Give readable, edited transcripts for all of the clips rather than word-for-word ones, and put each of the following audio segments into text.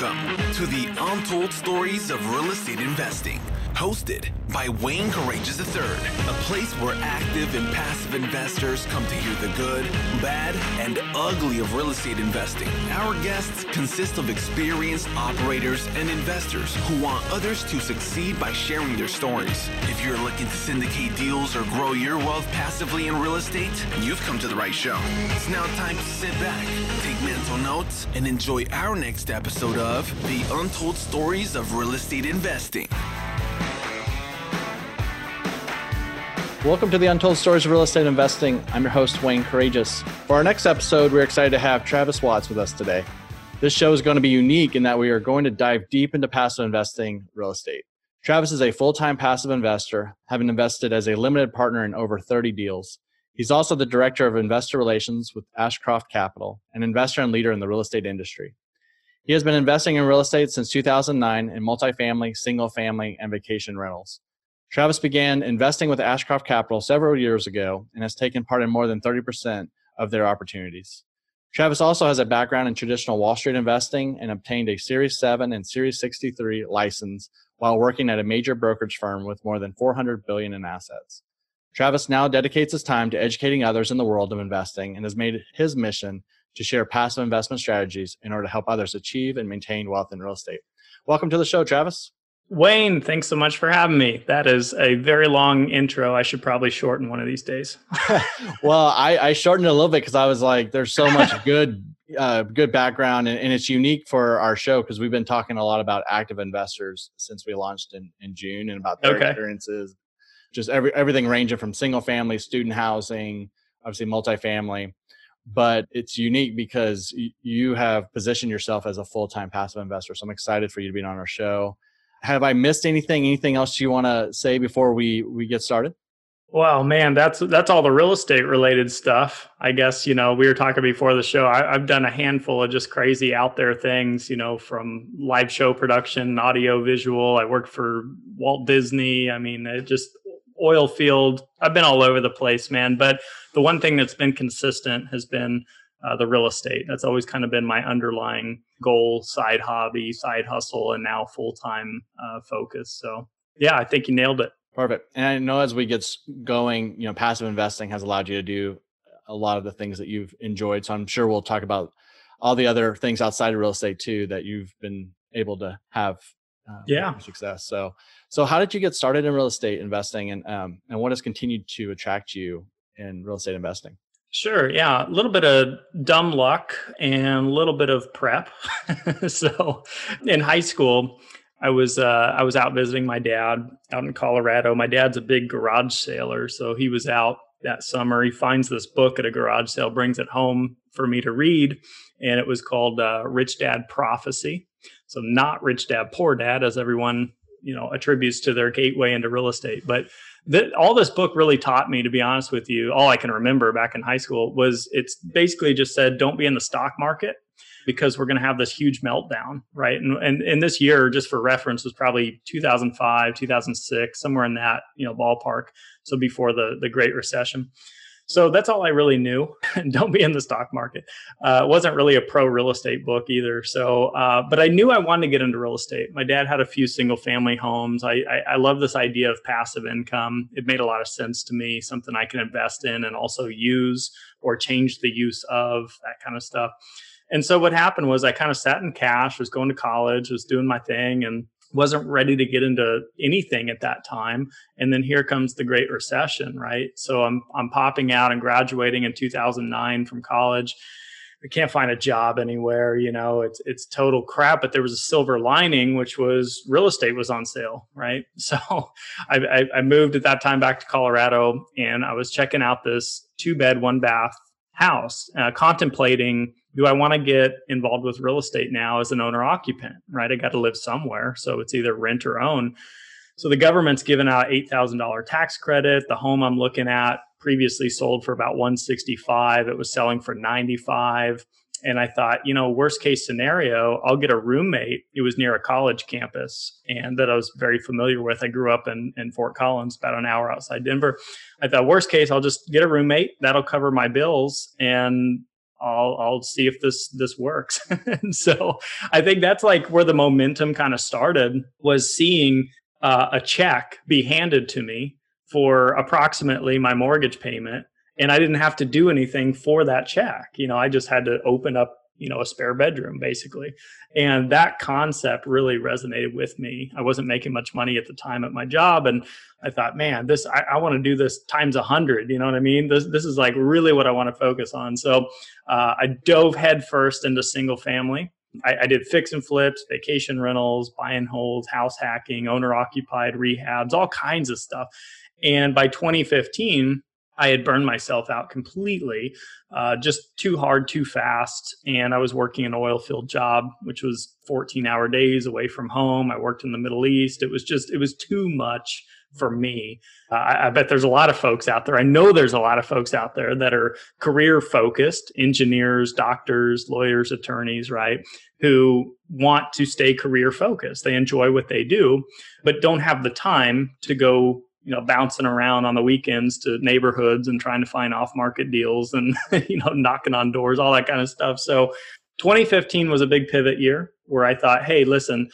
Welcome to the Untold Stories of Real Estate Investing, hosted by Wayne Courageous III, a place where active and passive investors come to hear the good, bad, and ugly of real estate investing. Our guests consist of experienced operators and investors who want others to succeed by sharing their stories. If you're looking to syndicate deals or grow your wealth passively in real estate, you've come to the right show. It's now time to sit back, take mental notes, and enjoy our next episode of The Untold Stories of Real Estate Investing. Welcome to the Untold Stories of Real Estate Investing. I'm your host, Wayne Courageous. For our next episode, we're excited to have Travis Watts with us today. This show is going to be unique in that we are going to dive deep into passive investing real estate. Travis is a full-time passive investor, having invested as a limited partner in over 30 deals. He's also the Director of Investor Relations with Ashcroft Capital, an investor and leader in the real estate industry. He has been investing in real estate since 2009 in multifamily, single-family, and vacation rentals. Travis began investing with Ashcroft Capital several years ago and has taken part in more than 30% of their opportunities. Travis also has a background in traditional Wall Street investing and obtained a Series 7 and Series 63 license while working at a major brokerage firm with more than $400 billion in assets. Travis now dedicates his time to educating others in the world of investing and has made it his mission to share passive investment strategies in order to help others achieve and maintain wealth in real estate. Welcome to the show, Travis. Wayne, thanks so much for having me. That is a very long intro. I should probably shorten one of these days. Well, I shortened it a little bit because I was like, there's so much good background, and it's unique for our show because we've been talking a lot about active investors since we launched in June and about their experiences, just everything ranging from single family, student housing, obviously multifamily. But it's unique because you have positioned yourself as a full-time passive investor. So I'm excited for you to be on our show. Have I missed anything? Anything else you want to say before we get started? Wow, man, that's all the real estate related stuff. I guess, you know, we were talking before the show, I've done a handful of just crazy out there things, you know, from live show production, audio visual. I worked for Walt Disney. I mean, it just oil field. I've been all over the place, man. But the one thing that's been consistent has been the real estate. That's always kind of been my underlying goal, side hobby, side hustle, and now full-time focus. So yeah, I think you nailed it. Perfect. And I know as we get going, you know, passive investing has allowed you to do a lot of the things that you've enjoyed. So I'm sure we'll talk about all the other things outside of real estate too, that you've been able to have success. So how did you get started in real estate investing, and what has continued to attract you in real estate investing? Sure. Yeah. A little bit of dumb luck and a little bit of prep. So in high school, I was out visiting my dad out in Colorado. My dad's a big garage sailor. So he was out that summer. He finds this book at a garage sale, brings it home for me to read. And it was called Rich Dad Prophecy. So not Rich Dad, Poor Dad, as everyone, you know, attributes to their gateway into real estate. But all this book really taught me, to be honest with you, all I can remember back in high school was it's basically just said, don't be in the stock market because we're going to have this huge meltdown, right? And this year, just for reference, was probably 2005, 2006, somewhere in that, you know, ballpark. So before the Great Recession. So that's all I really knew. Don't be in the stock market. It wasn't really a pro real estate book either. So, but I knew I wanted to get into real estate. My dad had a few single family homes. I love this idea of passive income. It made a lot of sense to me, something I can invest in and also use or change the use of, that kind of stuff. And so what happened was I kind of sat in cash, was going to college, was doing my thing, and wasn't ready to get into anything at that time. And then here comes the Great Recession, right? So I'm popping out and graduating in 2009 from college. I can't find a job anywhere, you know, it's total crap. But there was a silver lining, which was real estate was on sale, right? So I moved at that time back to Colorado, and I was checking out this 2-bed, 1-bath house, contemplating, do I want to get involved with real estate now as an owner-occupant, right? I got to live somewhere, so it's either rent or own. So the government's given out $8,000 tax credit. The home I'm looking at previously sold for about $165. It was selling for $95. And I thought, you know, worst case scenario, I'll get a roommate. It was near a college campus and that I was very familiar with. I grew up in Fort Collins, about an hour outside Denver. I thought, worst case, I'll just get a roommate. That'll cover my bills. And I'll see if this works. And so I think that's like where the momentum kind of started, was seeing a check be handed to me for approximately my mortgage payment. And I didn't have to do anything for that check. You know, I just had to open up, you know, a spare bedroom basically. And that concept really resonated with me. I wasn't making much money at the time at my job. And I thought, man, this, I want to do this times 100. You know what I mean? This is like really what I want to focus on. So I dove headfirst into single family. I did fix and flips, vacation rentals, buy and holds, house hacking, owner occupied, rehabs, all kinds of stuff. And by 2015, I had burned myself out completely, just too hard, too fast. And I was working an oil field job, which was 14-hour days away from home. I worked in the Middle East. It was too much for me. I bet there's a lot of folks out there. I know there's a lot of folks out there that are career focused, engineers, doctors, lawyers, attorneys, right? Who want to stay career focused. They enjoy what they do, but don't have the time to go, you know, bouncing around on the weekends to neighborhoods and trying to find off-market deals and, you know, knocking on doors, all that kind of stuff. So 2015 was a big pivot year where I thought, hey, listen,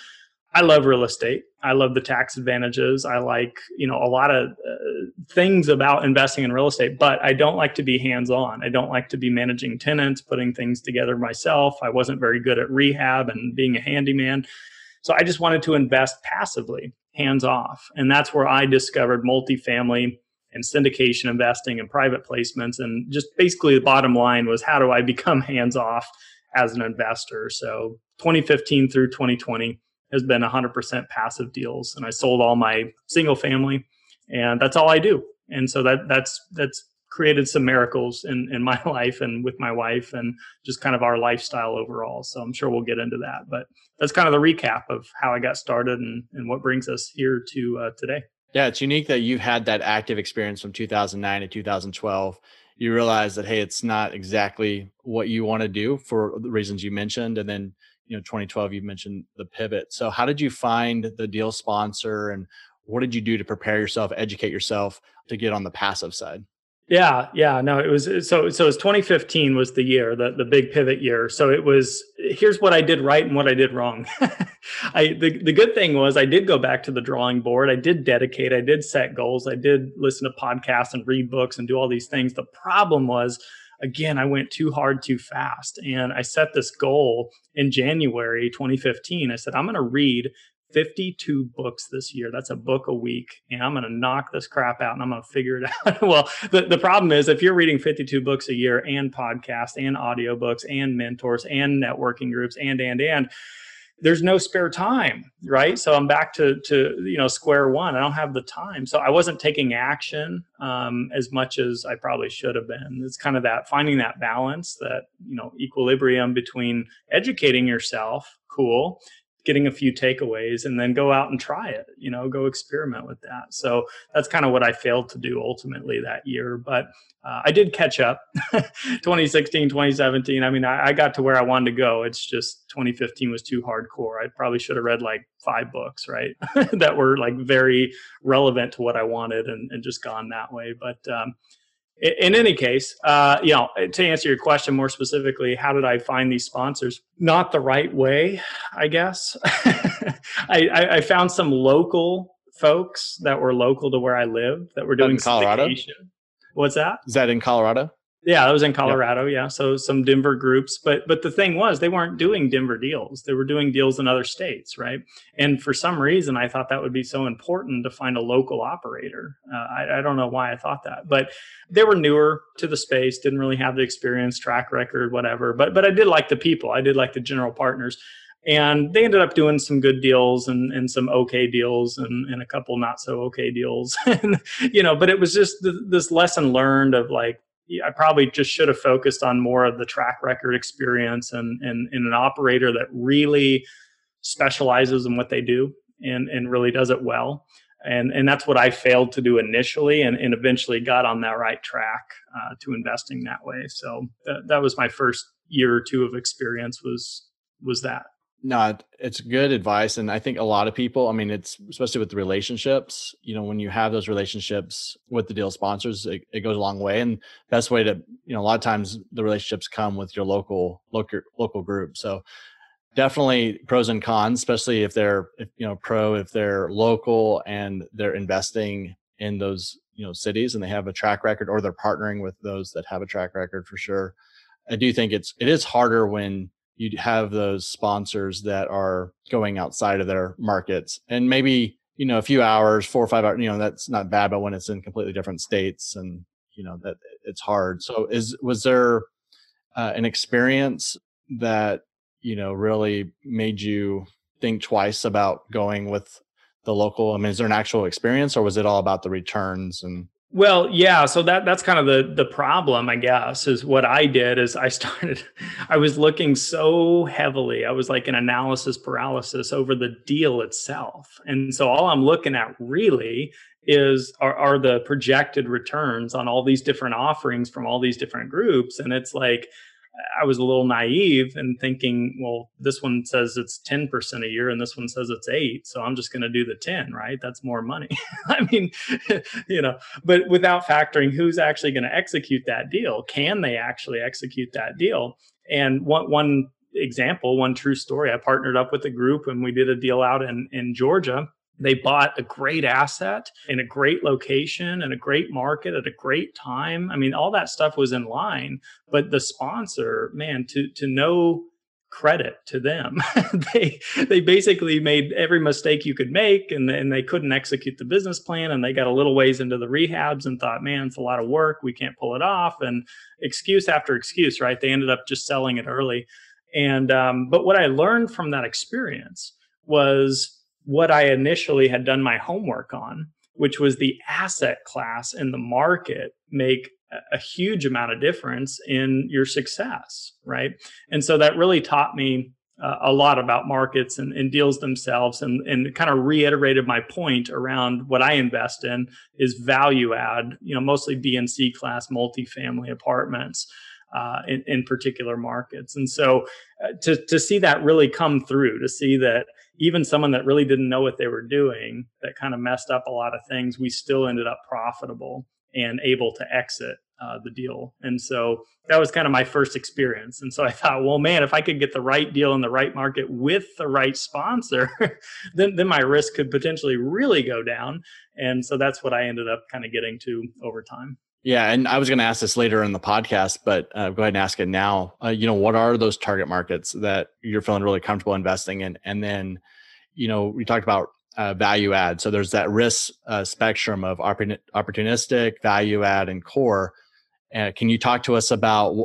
I love real estate. I love the tax advantages. I like, you know, a lot of things about investing in real estate, but I don't like to be hands-on. I don't like to be managing tenants, putting things together myself. I wasn't very good at rehab and being a handyman. So I just wanted to invest passively, hands off. And that's where I discovered multifamily and syndication investing and private placements. And just basically the bottom line was, how do I become hands off as an investor? So 2015 through 2020 has been 100% passive deals. And I sold all my single family, and that's all I do. And so that's created some miracles in my life and with my wife and just kind of our lifestyle overall. So I'm sure we'll get into that, but that's kind of the recap of how I got started and what brings us here to today. Yeah. It's unique that you've had that active experience from 2009 to 2012. You realize that, hey, it's not exactly what you want to do for the reasons you mentioned. And then, you know, 2012, you mentioned the pivot. So how did you find the deal sponsor, and what did you do to prepare yourself, educate yourself to get on the passive side? Yeah. No, it was, so it was 2015 was the year, the big pivot year. So it was, here's what I did right and what I did wrong. The good thing was I did go back to the drawing board. I did dedicate, I did set goals. I did listen to podcasts and read books and do all these things. The problem was, again, I went too hard, too fast. And I set this goal in January 2015. I said, I'm going to read 52 books this year. That's a book a week. And I'm going to knock this crap out and I'm going to figure it out. Well, the problem is, if you're reading 52 books a year and podcasts and audiobooks and mentors and networking groups and there's no spare time, right? So I'm back to you know, square one. I don't have the time. So I wasn't taking action as much as I probably should have been. It's kind of that finding that balance, that, you know, equilibrium between educating yourself, cool, getting a few takeaways, and then go out and try it, you know, go experiment with that. So that's kind of what I failed to do ultimately that year. But I did catch up 2016, 2017. I mean, I got to where I wanted to go. It's just 2015 was too hardcore. I probably should have read like 5 books, right? that were like very relevant to what I wanted and just gone that way. But in any case, you know, to answer your question more specifically, how did I find these sponsors? Not the right way, I guess. I found some local folks that were local to where I live that were doing syndication. What's that? Is that in Colorado? Yeah, that was in Colorado. Yep. Yeah. So some Denver groups. But the thing was, they weren't doing Denver deals. They were doing deals in other states, right? And for some reason, I thought that would be so important to find a local operator. I don't know why I thought that. But they were newer to the space, didn't really have the experience, track record, whatever. But I did like the people. I did like the general partners. And they ended up doing some good deals and some okay deals and a couple not so okay deals. And, you know, but it was just this lesson learned of like, I probably just should have focused on more of the track record experience and an operator that really specializes in what they do and really does it well. And that's what I failed to do initially and eventually got on that right track to investing that way. So that was my first year or two of experience was that. No, it's good advice. And I think a lot of people, I mean, it's especially with the relationships, you know, when you have those relationships with the deal sponsors, it goes a long way. And best way to, you know, a lot of times the relationships come with your local group. So definitely pros and cons, especially if they're, if they're local and they're investing in those, you know, cities and they have a track record, or they're partnering with those that have a track record for sure. I do think it is harder when you have those sponsors that are going outside of their markets, and maybe, you know, a few hours, 4 or 5 hours, you know, that's not bad, but when it's in completely different states and, you know, that it's hard. So was there an experience that, you know, really made you think twice about going with the local? I mean, is there an actual experience, or was it all about the returns? And well, yeah. So that's kind of the problem, I guess, is what I did is I was looking so heavily. I was like an analysis paralysis over the deal itself. And so all I'm looking at really is are the projected returns on all these different offerings from all these different groups. And it's like, I was a little naive and thinking, well, this one says it's 10% a year and this one says it's 8%. So I'm just going to do the 10, right? That's more money. I mean, you know, but without factoring who's actually going to execute that deal. Can they actually execute that deal? And one example, one true story, I partnered up with a group and we did a deal out in Georgia. They bought a great asset in a great location and a great market at a great time. I mean, all that stuff was in line, but the sponsor, man, to no credit to them, they basically made every mistake you could make, and they couldn't execute the business plan. And they got a little ways into the rehabs and thought, man, it's a lot of work. We can't pull it off. And excuse after excuse, right? They ended up just selling it early. And, but what I learned from that experience was what I initially had done my homework on, which was the asset class and the market make a huge amount of difference in your success, right? And so that really taught me a lot about markets and deals themselves, and kind of reiterated my point around what I invest in is value add, you know, mostly B and C class multifamily apartments in particular markets. And so to see that really come through, to see that even someone that really didn't know what they were doing, that kind of messed up a lot of things, we still ended up profitable and able to exit the deal. And so that was kind of my first experience. And so I thought, well, man, if I could get the right deal in the right market with the right sponsor, then my risk could potentially really go down. And so that's what I ended up kind of getting to over time. Yeah. And I was going to ask this later in the podcast, but go ahead and ask it now. You know, what are those target markets that you're feeling really comfortable investing in? And then, you know, we talked about value add. So there's that risk spectrum of opportunistic, value add, and core. Can you talk to us about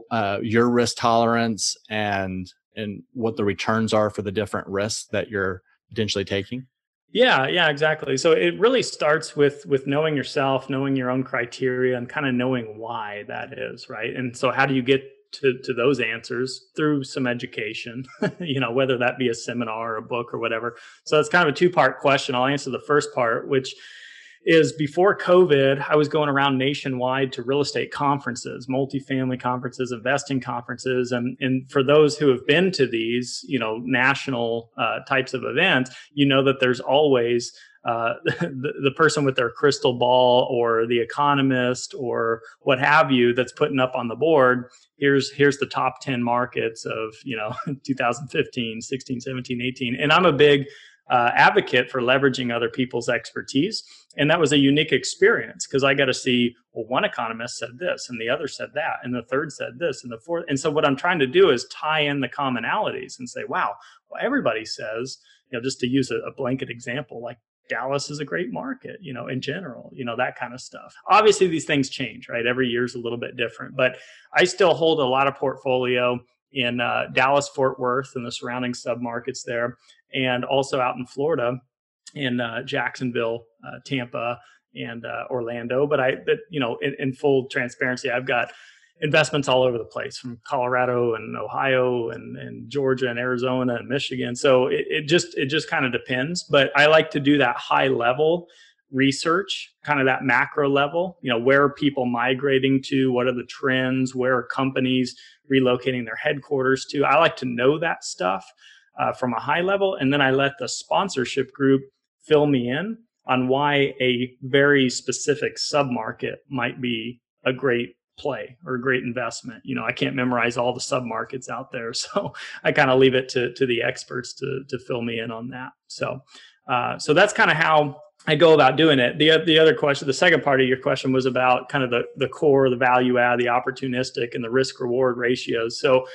your risk tolerance and what the returns are for the different risks that you're potentially taking? Yeah, exactly. So it really starts with knowing yourself, knowing your own criteria, and kind of knowing why that is, right? And so how do you get to those answers? Through some education, you know, whether that be a seminar or a book or whatever. So that's kind of a two-part question. I'll answer the first part, which is before COVID, I was going around nationwide to real estate conferences, multifamily conferences, investing conferences. And for those who have been to these, you know, national types of events, you know that there's always the person with their crystal ball or the economist or what have you that's putting up on the board, here's the top 10 markets of, you know, 2015, 16, 17, 18. And I'm a big advocate for leveraging other people's expertise. And that was a unique experience because I got to see, well, one economist said this and the other said that, and the third said this and the fourth. And so what I'm trying to do is tie in the commonalities and say, wow, well, everybody says, you know, just to use a blanket example, like Dallas is a great market, you know, in general, you know, that kind of stuff. Obviously these things change, right? Every year is a little bit different, but I still hold a lot of portfolio in Dallas, Fort Worth and the surrounding submarkets there. And also out in Florida, in Jacksonville, Tampa, and Orlando. But you know, in full transparency, I've got investments all over the place, from Colorado and Ohio and Georgia and Arizona and Michigan. So it just kind of depends. But I like to do that high level research, kind of that macro level. You know, where are people migrating to? What are the trends? Where are companies relocating their headquarters to? I like to know that stuff. from a high level. And then I let the sponsorship group fill me in on why a very specific submarket might be a great play or a great investment. You know, I can't memorize all the submarkets out there, so I kind of leave it to the experts to fill me in on that. So that's kind of how I go about doing it. The other question, the second part of your question was about kind of the core, the value add, the opportunistic, and the risk reward ratios. So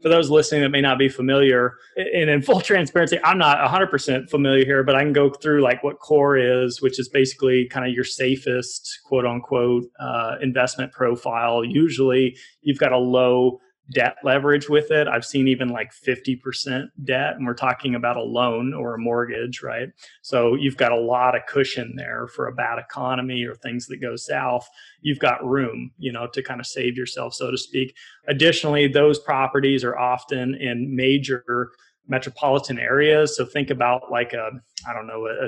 for those listening that may not be familiar, and in full transparency, I'm not 100% familiar here, but I can go through like what core is, which is basically kind of your safest, quote unquote, investment profile. Usually you've got a low debt leverage with it. I've seen even like 50% debt, and we're talking about a loan or a mortgage, right? So you've got a lot of cushion there for a bad economy or things that go south. You've got room, you know, to kind of save yourself, so to speak. Additionally, those properties are often in major metropolitan areas. So think about like a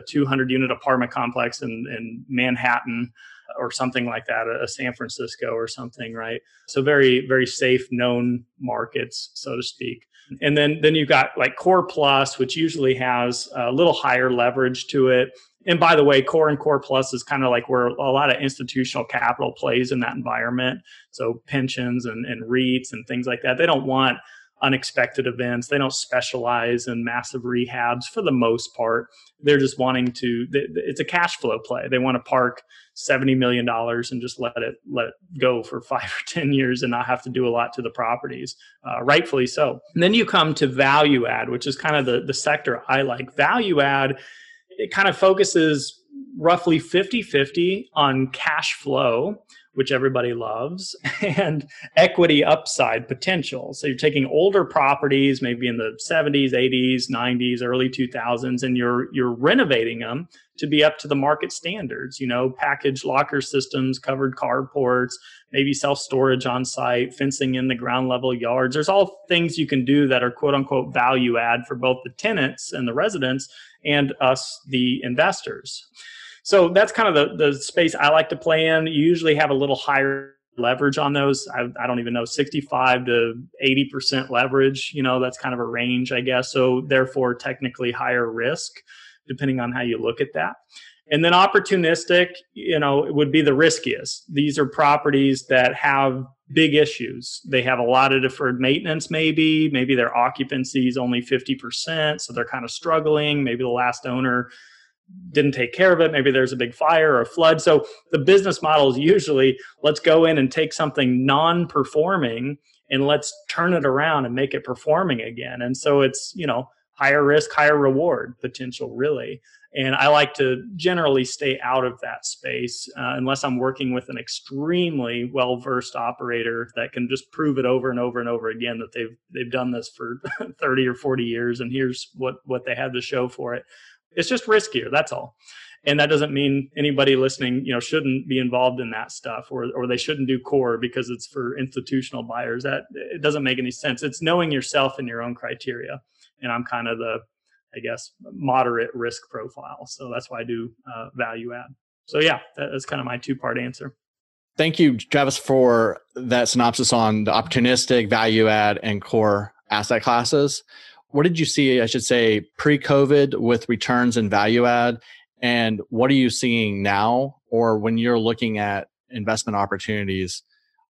200 unit apartment complex in Manhattan or something like that, a San Francisco or something, right? So very, very safe, known markets, so to speak. And then you've got like core plus, which usually has a little higher leverage to it. And by the way, core and core plus is kind of like where a lot of institutional capital plays in that environment. So pensions and REITs and things like that. They don't want unexpected events. They don't specialize in massive rehabs for the most part. They're just wanting to, it's a cash flow play. They want to park $70 million and just let it go for 5 or 10 years and not have to do a lot to the properties, rightfully so. And then you come to value add, which is kind of the sector I like. Value add, it kind of focuses roughly 50-50 on cash flow, which everybody loves, and equity upside potential. So you're taking older properties, maybe in the 70s, 80s, 90s, early 2000s, and you're renovating them to be up to the market standards, you know, package locker systems, covered carports, maybe self-storage on site, fencing in the ground level yards. There's all things you can do that are quote unquote value add for both the tenants and the residents and us, the investors. So that's kind of the space I like to play in. You usually have a little higher leverage on those. I don't even know, 65 to 80% leverage. You know, that's kind of a range, I guess. So therefore, technically higher risk, depending on how you look at that. And then opportunistic, you know, it would be the riskiest. These are properties that have big issues. They have a lot of deferred maintenance, maybe their occupancy is only 50%. So they're kind of struggling. Maybe the last owner didn't take care of it. Maybe there's a big fire or a flood. So the business model is usually, let's go in and take something non-performing and let's turn it around and make it performing again. And so it's, you know, higher risk, higher reward potential, really. And I like to generally stay out of that space unless I'm working with an extremely well-versed operator that can just prove it over and over and over again that they've done this for 30 or 40 years and here's what they had to show for it. It's just riskier. That's all. And that doesn't mean anybody listening, you know, shouldn't be involved in that stuff or they shouldn't do core because it's for institutional buyers. That it doesn't make any sense. It's knowing yourself and your own criteria. And I'm kind of the, I guess, moderate risk profile. So that's why I do value add. So yeah, that's kind of my two-part answer. Thank you, Travis, for that synopsis on the opportunistic, value add, and core asset classes. What did you see, I should say, pre-COVID with returns and value add? And what are you seeing now? Or when you're looking at investment opportunities,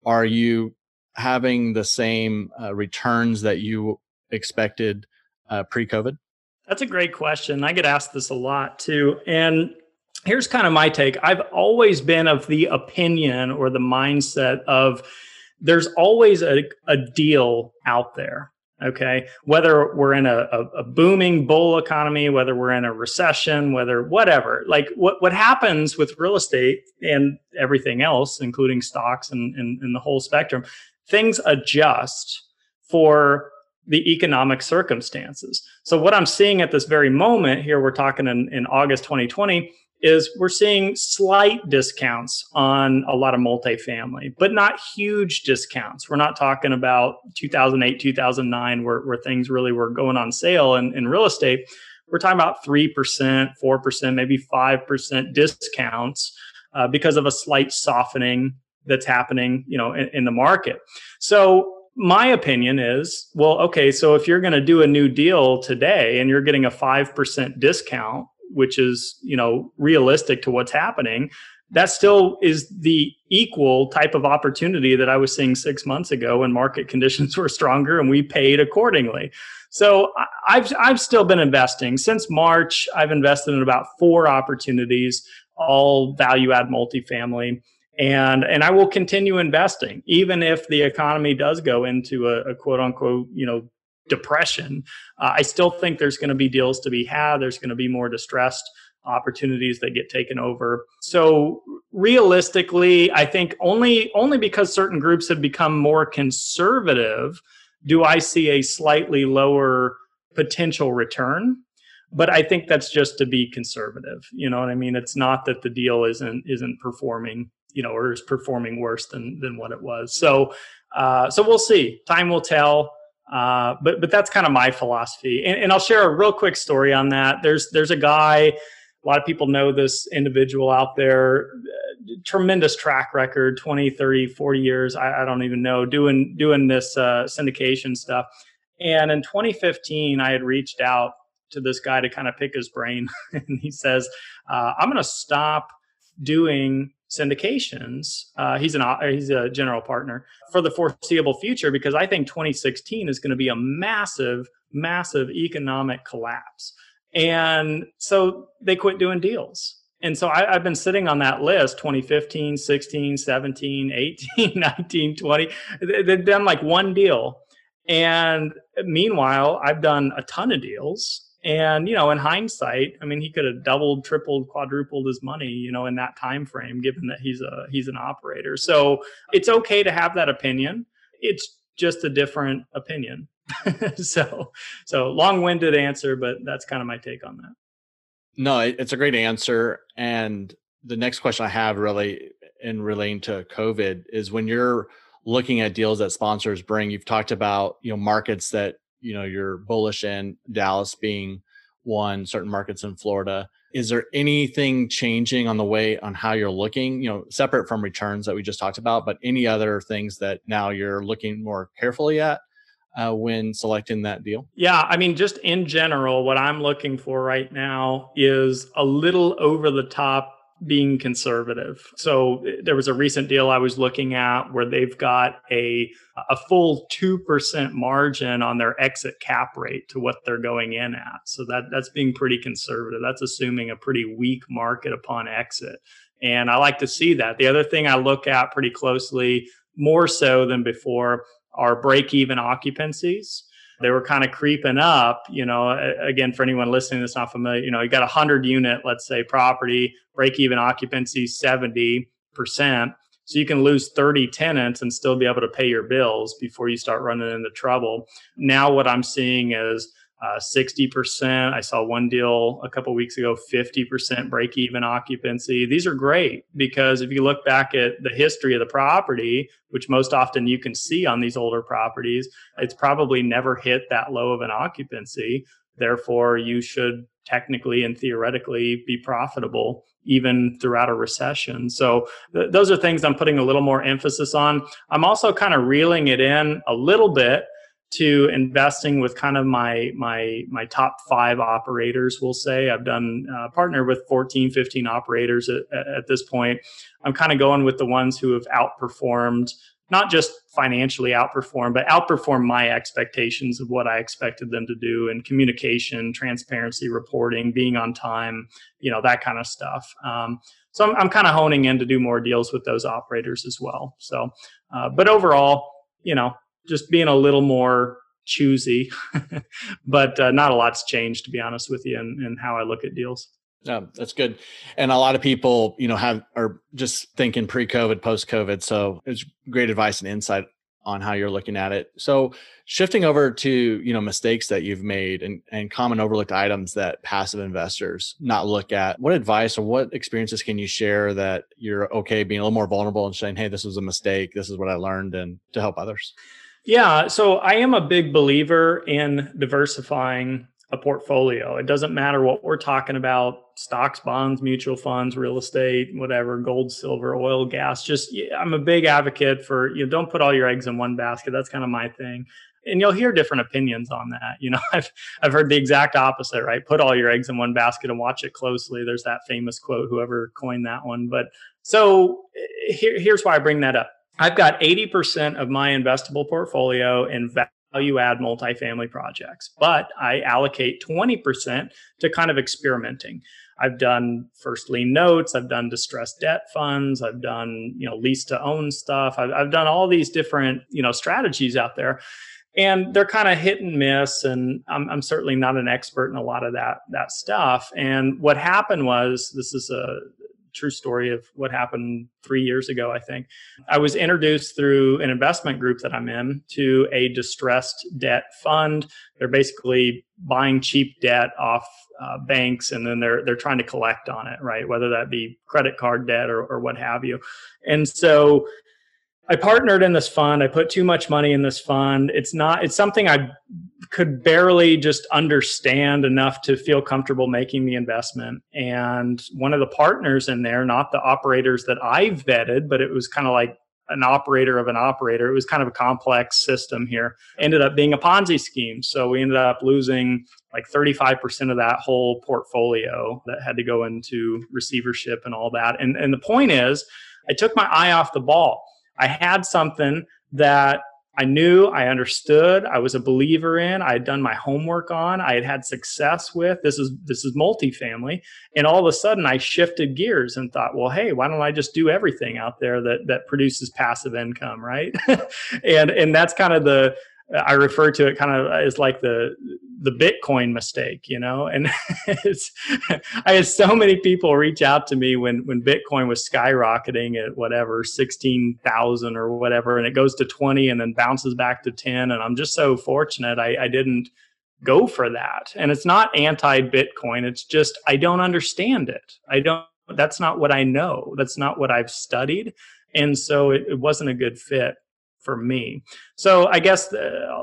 are you having the same returns that you expected pre-COVID? That's a great question. I get asked this a lot too. And here's kind of my take. I've always been of the opinion or the mindset of there's always a deal out there. Okay, whether we're in a booming bull economy, whether we're in a recession, whether whatever, like what happens with real estate and everything else, including stocks and the whole spectrum, things adjust for the economic circumstances. So what I'm seeing at this very moment here, we're talking in August 2020, is we're seeing slight discounts on a lot of multifamily, but not huge discounts. We're not talking about 2008, 2009, where things really were going on sale in real estate. We're talking about 3%, 4%, maybe 5% discounts because of a slight softening that's happening, you know, in the market. So my opinion is, well, okay, so if you're going to do a new deal today and you're getting a 5% discount, which is, you know, realistic to what's happening, that still is the equal type of opportunity that I was seeing 6 months ago when market conditions were stronger and we paid accordingly. So I've still been investing. Since March, I've invested in about 4 opportunities, all value add multifamily. And I will continue investing, even if the economy does go into a quote unquote, you know, depression. I still think there's going to be deals to be had. There's going to be more distressed opportunities that get taken over. So realistically, I think only because certain groups have become more conservative, do I see a slightly lower potential return. But I think that's just to be conservative. You know what I mean? It's not that the deal isn't performing, you know, or is performing worse than what it was. So we'll see. Time will tell. But that's kind of my philosophy. And I'll share a real quick story on that. There's a guy, a lot of people know this individual out there, tremendous track record, 20, 30, 40 years, I don't even know, doing this syndication stuff. And in 2015, I had reached out to this guy to kind of pick his brain. And he says, I'm going to stop doing syndications. He's a general partner for the foreseeable future, because I think 2016 is going to be a massive, massive economic collapse. And so they quit doing deals. And so I've been sitting on that list, 2015, 16, 17, 18, 19, 20. They've done like one deal. And meanwhile, I've done a ton of deals. And, you know, in hindsight, I mean, he could have doubled, tripled, quadrupled his money, you know, in that time frame, given that he's an operator. So it's okay to have that opinion. It's just a different opinion. So long-winded answer, but that's kind of my take on that. No, it's a great answer. And the next question I have really in relating to COVID is, when you're looking at deals that sponsors bring, you've talked about, you know, markets that, you know, you're bullish in, Dallas being one, certain markets in Florida. Is there anything changing on the way on how you're looking, you know, separate from returns that we just talked about, but any other things that now you're looking more carefully at when selecting that deal? Yeah. I mean, just in general, what I'm looking for right now is a little over the top being conservative. So there was a recent deal I was looking at where they've got a full 2% margin on their exit cap rate to what they're going in at. So that's being pretty conservative. That's assuming a pretty weak market upon exit. And I like to see that. The other thing I look at pretty closely, more so than before, are break-even occupancies. They were kind of creeping up, you know, again, for anyone listening that's not familiar, you know, you got 100-unit, let's say, property, break-even occupancy, 70%. So you can lose 30 tenants and still be able to pay your bills before you start running into trouble. Now what I'm seeing is 60%. I saw one deal a couple of weeks ago, 50% break-even occupancy. These are great, because if you look back at the history of the property, which most often you can see on these older properties, it's probably never hit that low of an occupancy. Therefore, you should technically and theoretically be profitable even throughout a recession. So those are things I'm putting a little more emphasis on. I'm also kind of reeling it in a little bit to investing with kind of my top 5 operators, we'll say. I've done partner with 14, 15 operators at this point. I'm kind of going with the ones who have outperformed, not just financially outperformed, but outperformed my expectations of what I expected them to do in communication, transparency, reporting, being on time, you know, that kind of stuff. So I'm kind of honing in to do more deals with those operators as well. So, but overall, you know, just being a little more choosy, but not a lot's changed, to be honest with you, in how I look at deals. Yeah, that's good. And a lot of people, you know, are just thinking pre-COVID, post-COVID. So it's great advice and insight on how you're looking at it. So shifting over to, you know, mistakes that you've made and common overlooked items that passive investors not look at, what advice or what experiences can you share that you're okay being a little more vulnerable and saying, hey, this was a mistake, this is what I learned, and to help others? Yeah. So I am a big believer in diversifying a portfolio. It doesn't matter what we're talking about, stocks, bonds, mutual funds, real estate, whatever, gold, silver, oil, gas. Just, I'm a big advocate for, you know, don't put all your eggs in one basket. That's kind of my thing. And you'll hear different opinions on that. You know, I've heard the exact opposite, right? Put all your eggs in one basket and watch it closely. There's that famous quote, whoever coined that one. But so here's why I bring that up. I've got 80% of my investable portfolio in value-add multifamily projects, but I allocate 20% to kind of experimenting. I've done first lien notes. I've done distressed debt funds. I've done, you know, lease to own stuff. I've done all these different, you know, strategies out there. And they're kind of hit and miss, and I'm certainly not an expert in a lot of that stuff. And what happened was, this is a true story of what happened 3 years ago, I think. I was introduced through an investment group that I'm in to a distressed debt fund. They're basically buying cheap debt off banks, and then they're trying to collect on it, right? Whether that be credit card debt or what have you. And so I partnered in this fund. I put too much money in this fund. It's something I could barely just understand enough to feel comfortable making the investment. And one of the partners in there, not the operators that I vetted, but it was kind of like an operator of an operator. It was kind of a complex system here. Ended up being a Ponzi scheme. So we ended up losing like 35% of that whole portfolio that had to go into receivership and all that. And the point is, I took my eye off the ball. I had something that I knew, I understood, I was a believer in, I had done my homework on, I had had success with. This is multifamily. And all of a sudden I shifted gears and thought, well, hey, why don't I just do everything out there that produces passive income, right? and that's kind of I refer to it kind of as like the Bitcoin mistake, you know, and I had so many people reach out to me when Bitcoin was skyrocketing at whatever, 16,000 or whatever, and it goes to 20 and then bounces back to 10. And I'm just so fortunate I didn't go for that. And it's not anti-Bitcoin. It's just, I don't understand it. That's not what I know. That's not what I've studied. And so it wasn't a good fit for me. So I guess,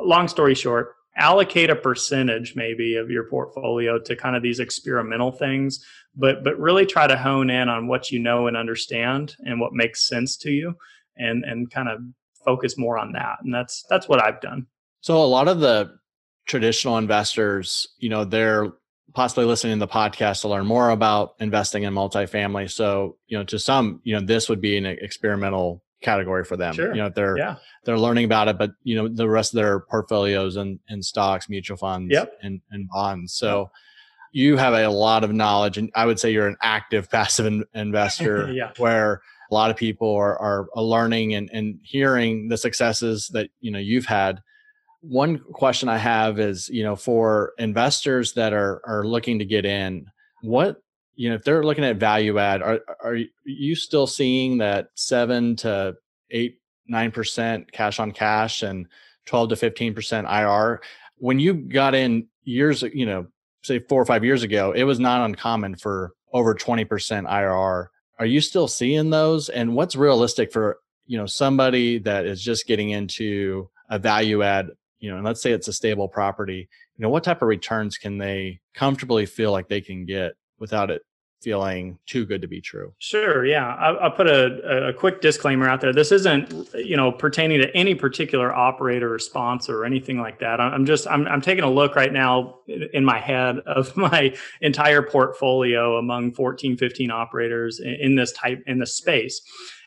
long story short, allocate a percentage maybe of your portfolio to kind of these experimental things, but really try to hone in on what you know and understand and what makes sense to you, and kind of focus more on that. And that's what I've done. So a lot of the traditional investors, you know, they're possibly listening to the podcast to learn more about investing in multifamily. So, you know, to some, you know, this would be an experimental category for them. Sure. You know, they're learning about it, but you know, the rest of their portfolios and stocks, mutual funds, yep, and bonds. So you have a lot of knowledge, and I would say you're an active passive investor yeah, where a lot of people are learning and hearing the successes that, you know, you've had. One question I have is, you know, for investors that are looking to get in, you know, if they're looking at value add, are you still seeing that 7 to 8, 9% cash on cash and 12 to 15% IRR? When you got in years, you know, say 4 or 5 years ago, it was not uncommon for over 20% IRR. Are you still seeing those? And what's realistic for, you know, somebody that is just getting into a value add, you know, and let's say it's a stable property, you know, what type of returns can they comfortably feel like they can get without it feeling too good to be true? Sure. Yeah. I'll put a quick disclaimer out there. This isn't, you know, pertaining to any particular operator or sponsor or anything like that. I'm taking a look right now in my head of my entire portfolio among 14, 15 operators in this space.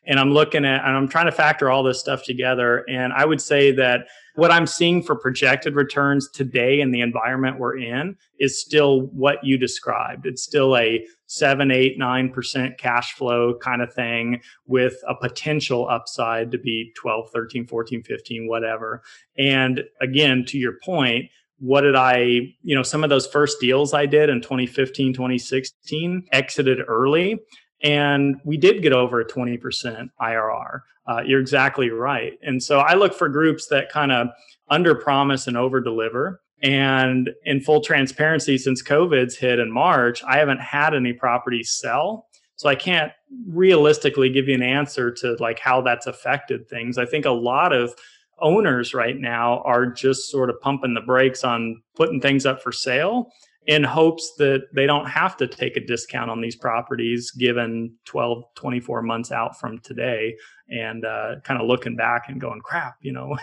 And I'm looking at, and I'm trying to factor all this stuff together. And I would say that what I'm seeing for projected returns today in the environment we're in is still what you described. It's still a 7, 8, 9% cash flow kind of thing with a potential upside to be 12, 13, 14, 15, whatever. And again, to your point, what did I, you know, some of those first deals I did in 2015, 2016 exited early. And we did get over a 20% IRR. You're exactly right. And so I look for groups that kind of under promise and over deliver. And in full transparency, since COVID's hit in March, I haven't had any properties sell. So I can't realistically give you an answer to like how that's affected things. I think a lot of owners right now are just sort of pumping the brakes on putting things up for sale in hopes that they don't have to take a discount on these properties given 12, 24 months out from today, and kind of looking back and going, crap, you know,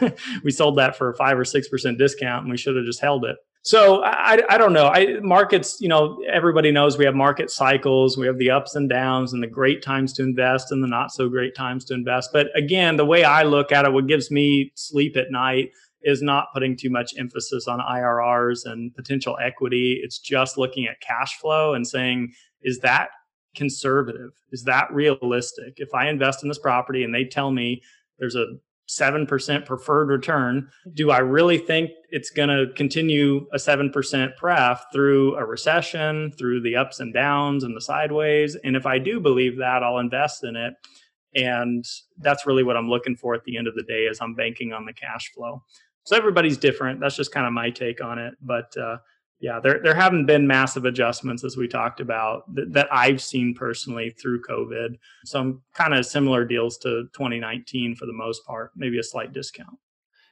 we sold that for a 5 or 6% discount and we should have just held it. So I don't know. Markets, you know, everybody knows we have market cycles. We have the ups and downs and the great times to invest and the not so great times to invest. But again, the way I look at it, what gives me sleep at night is not putting too much emphasis on IRRs and potential equity. It's just looking at cash flow and saying, is that conservative? Is that realistic? If I invest in this property and they tell me there's a 7% preferred return, do I really think it's going to continue a 7% pref through a recession, through the ups and downs and the sideways? And if I do believe that, I'll invest in it. And that's really what I'm looking for at the end of the day, is I'm banking on the cash flow. So everybody's different. That's just kind of my take on it. But yeah, there haven't been massive adjustments, as we talked about, that I've seen personally through COVID. Some kind of similar deals to 2019 for the most part, maybe a slight discount.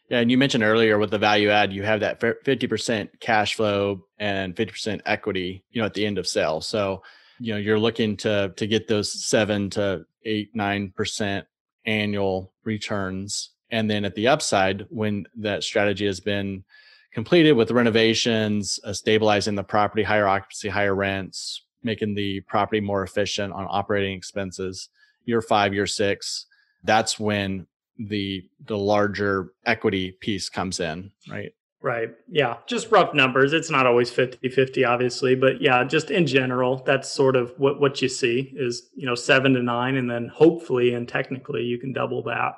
Yeah. And you mentioned earlier with the value add, you have that 50% cash flow and 50% equity, you know, at the end of sale. So, you know, you're looking to get those 7 to 8, 9% annual returns. And then at the upside, when that strategy has been completed with renovations, stabilizing the property, higher occupancy, higher rents, making the property more efficient on operating expenses, year 5, year 6, that's when the larger equity piece comes in, right? Right. Yeah. Just rough numbers. It's not always 50-50, obviously, but yeah, just in general, that's sort of what you see is, you know, 7 to 9, and then hopefully and technically you can double that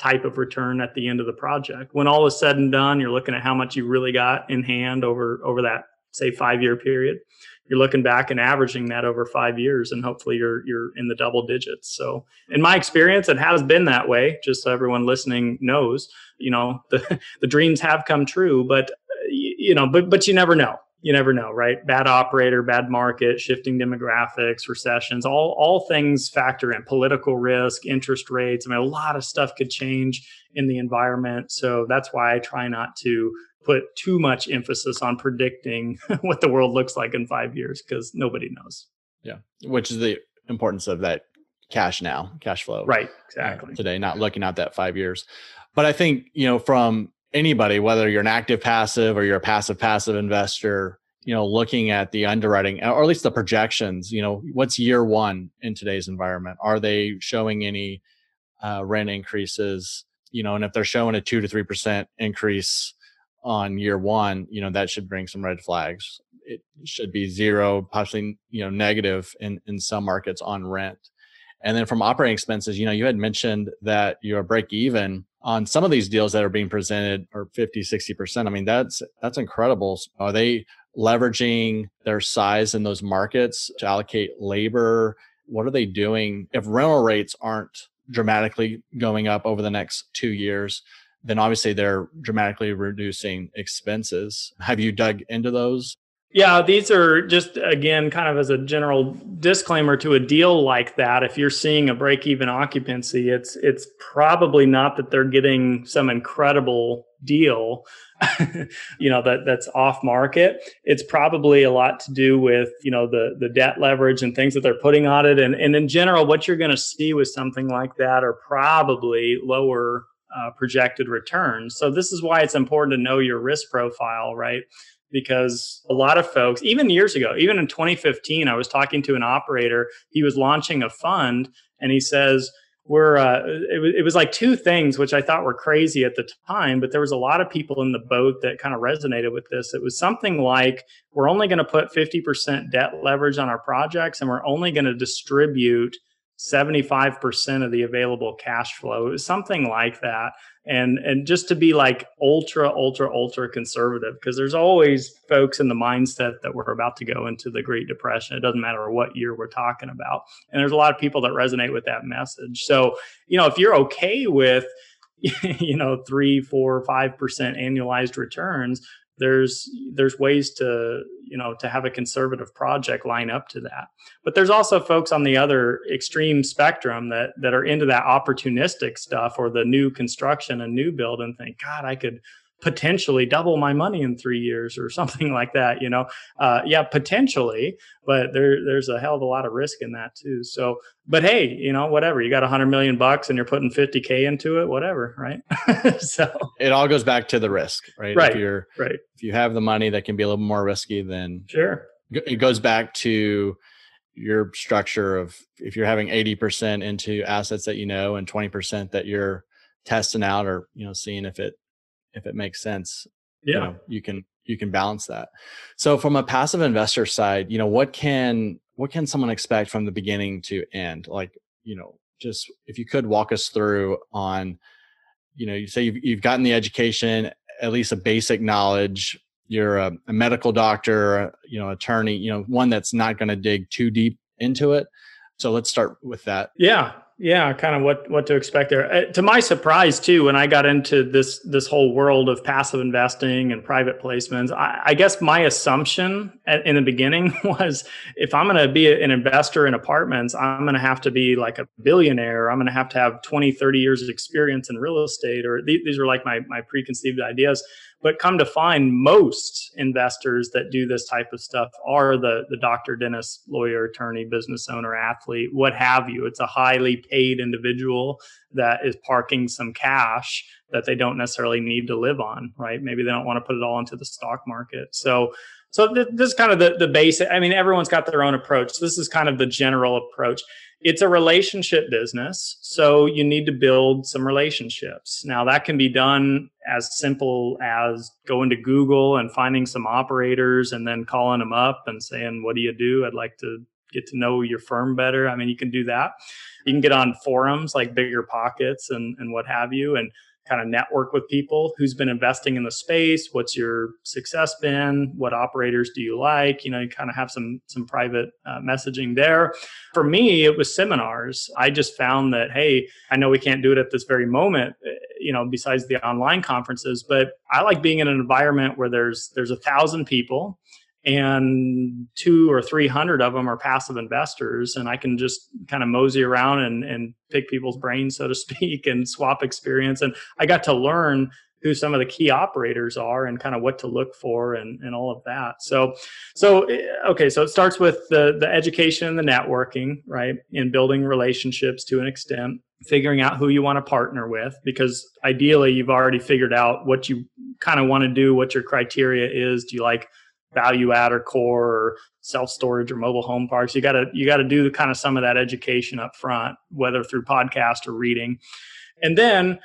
type of return at the end of the project. When all is said and done, you're looking at how much you really got in hand over that, say, 5-year period. You're looking back and averaging that over 5 years, and hopefully you're in the double digits. So in my experience, it has been that way. Just so everyone listening knows, you know, the dreams have come true, but you know, but you never know. You never know, right? Bad operator, bad market, shifting demographics, recessions, all things factor in. Political risk, interest rates. I mean, a lot of stuff could change in the environment. So that's why I try not to put too much emphasis on predicting what the world looks like in 5 years, because nobody knows. Yeah. Which is the importance of that cash now, cash flow. Right. Exactly. Today, not looking out that 5 years. But I think, you know, from anybody, whether you're an active passive or you're a passive investor, you know, looking at the underwriting, or at least the projections, you know, what's year 1 in today's environment? Are they showing any rent increases? You know, and if they're showing a 2 to 3% increase on year 1, you know, that should bring some red flags. It should be 0, possibly, you know, negative in some markets on rent. And then from operating expenses, you know, you had mentioned that your break even on some of these deals that are being presented are 50, 60%. I mean, that's incredible. Are they leveraging their size in those markets to allocate labor? What are they doing? If rental rates aren't dramatically going up over the next 2 years, then obviously they're dramatically reducing expenses. Have you dug into those? Yeah, these are just, again, kind of as a general disclaimer to a deal like that. If you're seeing a break-even occupancy, it's probably not that they're getting some incredible deal, you know, that's off market. It's probably a lot to do with, you know, the debt leverage and things that they're putting on it. And in general, what you're going to see with something like that are probably lower projected returns. So this is why it's important to know your risk profile, right? Because a lot of folks, even years ago, even in 2015, I was talking to an operator. He was launching a fund, and he says, it was like 2 things, which I thought were crazy at the time, but there was a lot of people in the boat that kind of resonated with this. It was something like, we're only going to put 50% debt leverage on our projects, and we're only going to distribute 75% of the available cash flow. It was something like that. And just to be like ultra conservative, because there's always folks in the mindset that we're about to go into the Great Depression. It doesn't matter what year we're talking about. And there's a lot of people that resonate with that message. So, you know, if you're okay with, you know, 3, 4, 5% annualized returns, there's ways to, you know, to have a conservative project line up to that. But there's also folks on the other extreme spectrum that are into that opportunistic stuff or the new construction and new build and think, God, I could potentially double my money in 3 years or something like that, you know? Yeah, potentially, but there's a hell of a lot of risk in that too. So, but hey, you know, whatever, you got $100 million and you're putting 50K into it, whatever, right? So it all goes back to the risk, right? Right. If you have the money that can be a little more risky, then sure. It goes back to your structure of, if you're having 80% into assets that, you know, and 20% that you're testing out or, you know, seeing if it makes sense, yeah, you know, you can balance that. So from a passive investor side, you know, what can someone expect from the beginning to end? Like, you know, just if you could walk us through on, you know, you say you've gotten the education, at least a basic knowledge, you're a medical doctor, you know, attorney, you know, one that's not going to dig too deep into it. So let's start with that. Yeah. Yeah, kind of what to expect there. To my surprise, too, when I got into this whole world of passive investing and private placements, I guess my assumption in the beginning was, if I'm going to be an investor in apartments, I'm going to have to be like a billionaire. I'm going to have 20, 30 years of experience in real estate, or these are like my preconceived ideas. But come to find, most investors that do this type of stuff are the doctor, dentist, lawyer, attorney, business owner, athlete, what have you. It's a highly paid individual that is parking some cash that they don't necessarily need to live on, right? Maybe they don't want to put it all into the stock market. So this is kind of the basic. I mean, everyone's got their own approach. This is kind of the general approach. It's a relationship business, so you need to build some relationships. Now, that can be done as simple as going to Google and finding some operators and then calling them up and saying, what do you do? I'd like to get to know your firm better. I mean, you can do that. You can get on forums like BiggerPockets and what have you, and kind of network with people who's been investing in the space. What's your success been? What operators do you like? You know, you kind of have some private messaging there. For me, it was seminars. I just found that, hey, I know we can't do it at this very moment, you know, besides the online conferences, but I like being in an environment where there's 1,000 people and 200 or 300 of them are passive investors. And I can just kind of mosey around and pick people's brains, so to speak, and swap experience. And I got to learn who some of the key operators are and kind of what to look for and all of that. So it starts with the education and the networking, right? And building relationships to an extent, figuring out who you want to partner with, because ideally you've already figured out what you kind of want to do, what your criteria is. Do you like value add or core or self-storage or mobile home parks? You got to do the kind of some of that education up front, whether through podcast or reading. And then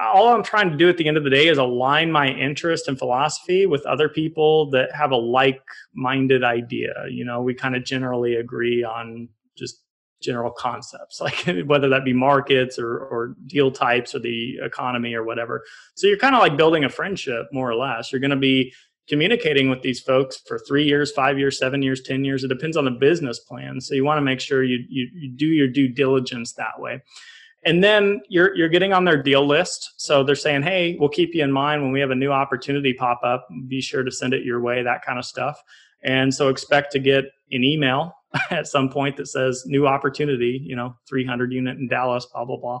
all I'm trying to do at the end of the day is align my interest and philosophy with other people that have a like-minded idea. You know, we kind of generally agree on just general concepts, like whether that be markets or deal types or the economy or whatever. So you're kind of like building a friendship, more or less. You're going to be communicating with these folks for 3 years, 5 years, 7 years, 10 years. It depends on the business plan. So you want to make sure you do your due diligence that way. And then you're getting on their deal list. So they're saying, hey, we'll keep you in mind when we have a new opportunity pop up. Be sure to send it your way, that kind of stuff. And so expect to get an email at some point that says new opportunity, you know, 300 unit in Dallas, blah, blah, blah.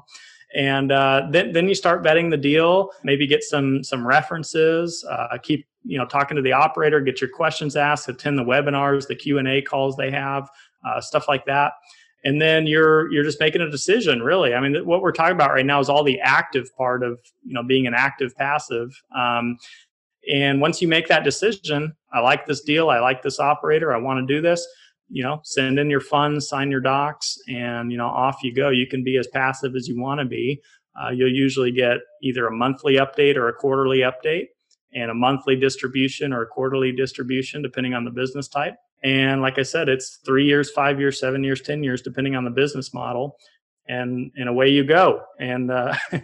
And then you start vetting the deal, maybe get some references, keep, you know, talking to the operator, get your questions asked, attend the webinars, the Q&A calls they have, stuff like that. And then you're just making a decision, really. I mean, what we're talking about right now is all the active part of, you know, being an active passive. And once you make that decision, I like this deal, I like this operator, I want to do this, you know, send in your funds, sign your docs, and, you know, off you go. You can be as passive as you want to be. You'll usually get either a monthly update or a quarterly update, and a monthly distribution or a quarterly distribution, depending on the business type. And like I said, it's 3 years, 5 years, 7 years, 10 years, depending on the business model. And away you go. And,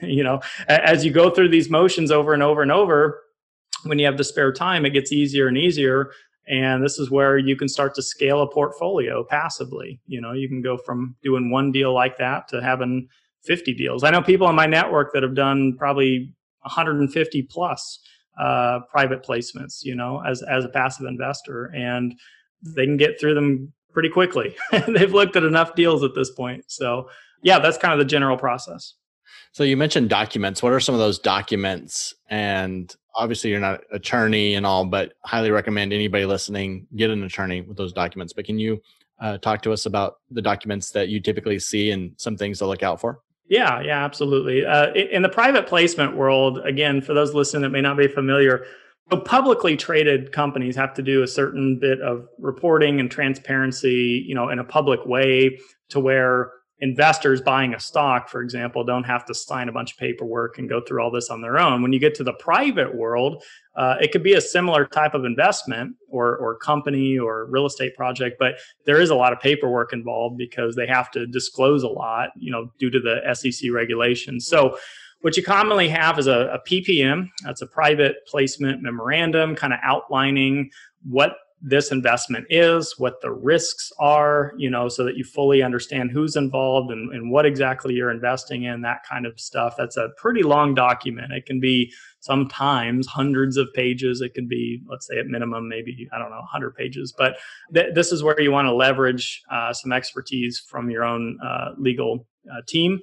you know, as you go through these motions over and over and over, when you have the spare time, it gets easier and easier. And this is where you can start to scale a portfolio passively. You know, you can go from doing one deal like that to having 50 deals. I know people in my network that have done probably 150 plus private placements, you know, as a passive investor, and they can get through them pretty quickly. They've looked at enough deals at this point. So yeah, that's kind of the general process. So you mentioned documents. What are some of those documents? And obviously you're not an attorney and all, but highly recommend anybody listening, get an attorney with those documents. But can you talk to us about the documents that you typically see and some things to look out for? Yeah, absolutely. In the private placement world, again, for those listening that may not be familiar, so publicly traded companies have to do a certain bit of reporting and transparency, you know, in a public way, to where investors buying a stock, for example, don't have to sign a bunch of paperwork and go through all this on their own. When you get to the private world, it could be a similar type of investment or company or real estate project, but there is a lot of paperwork involved because they have to disclose a lot, you know, due to the SEC regulations. So what you commonly have is a PPM, that's a private placement memorandum, kind of outlining what this investment is, what the risks are, you know, so that you fully understand who's involved and what exactly you're investing in, that kind of stuff. That's a pretty long document. It can be sometimes hundreds of pages. It could be, let's say at minimum, maybe, I don't know, 100 pages. But this is where you want to leverage some expertise from your own legal team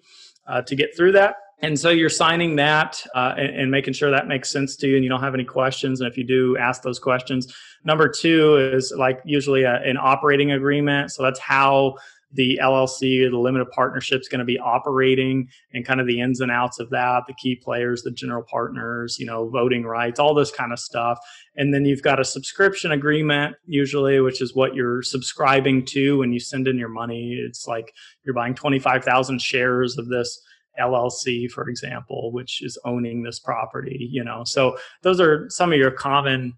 to get through that. And so you're signing that and making sure that makes sense to you and you don't have any questions. And if you do, ask those questions. Number two is like usually an operating agreement. So that's how the LLC or the limited partnership is going to be operating and kind of the ins and outs of that, the key players, the general partners, you know, voting rights, all this kind of stuff. And then you've got a subscription agreement usually, which is what you're subscribing to when you send in your money. It's like you're buying 25,000 shares of this LLC, for example, which is owning this property, you know. So those are some of your common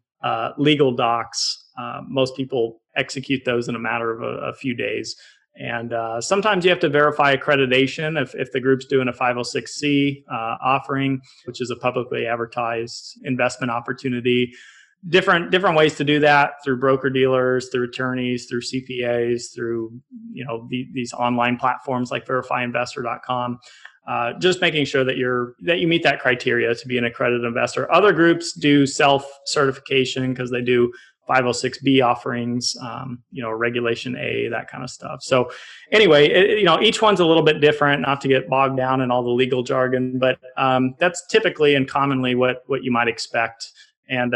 legal docs. Most people execute those in a matter of a few days. And sometimes you have to verify accreditation if the group's doing a 506C offering, which is a publicly advertised investment opportunity. Different ways to do that, through broker dealers, through attorneys, through CPAs, through, you know, these online platforms like verifyinvestor.com. Just making sure that you meet that criteria to be an accredited investor. Other groups do self-certification because they do 506B offerings, you know, Regulation A, that kind of stuff. So anyway, you know, each one's a little bit different, not to get bogged down in all the legal jargon, but that's typically and commonly what you might expect. And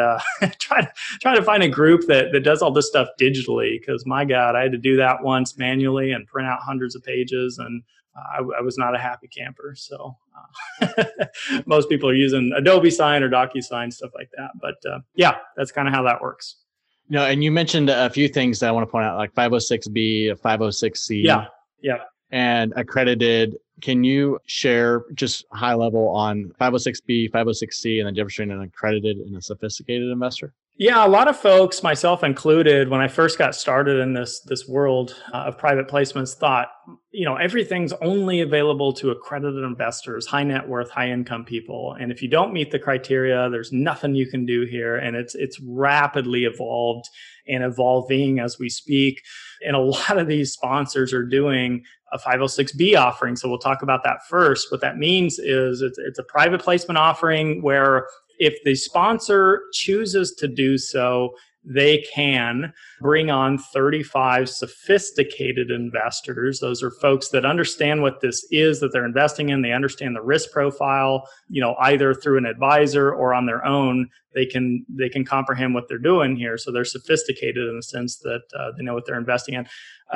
try to find a group that does all this stuff digitally, because my God, I had to do that once manually and print out hundreds of pages, and I was not a happy camper. So most people are using Adobe Sign or DocuSign, stuff like that. But yeah, that's kind of how that works. No, and you mentioned a few things that I want to point out, like 506B, 506C. Yeah. And accredited. Can you share just high level on 506B, 506C, and the difference between an accredited and a sophisticated investor? Yeah, a lot of folks, myself included, when I first got started in this world of private placements, thought, you know, everything's only available to accredited investors, high net worth, high income people. And if you don't meet the criteria, there's nothing you can do here. And it's rapidly evolved and evolving as we speak. And a lot of these sponsors are doing a 506B offering. So we'll talk about that first. What that means is it's a private placement offering where if the sponsor chooses to do so, they can bring on 35 sophisticated investors. Those are folks that understand what this is that they're investing in. They understand the risk profile, you know, either through an advisor or on their own. They can comprehend what they're doing here. So they're sophisticated in the sense that they know what they're investing in.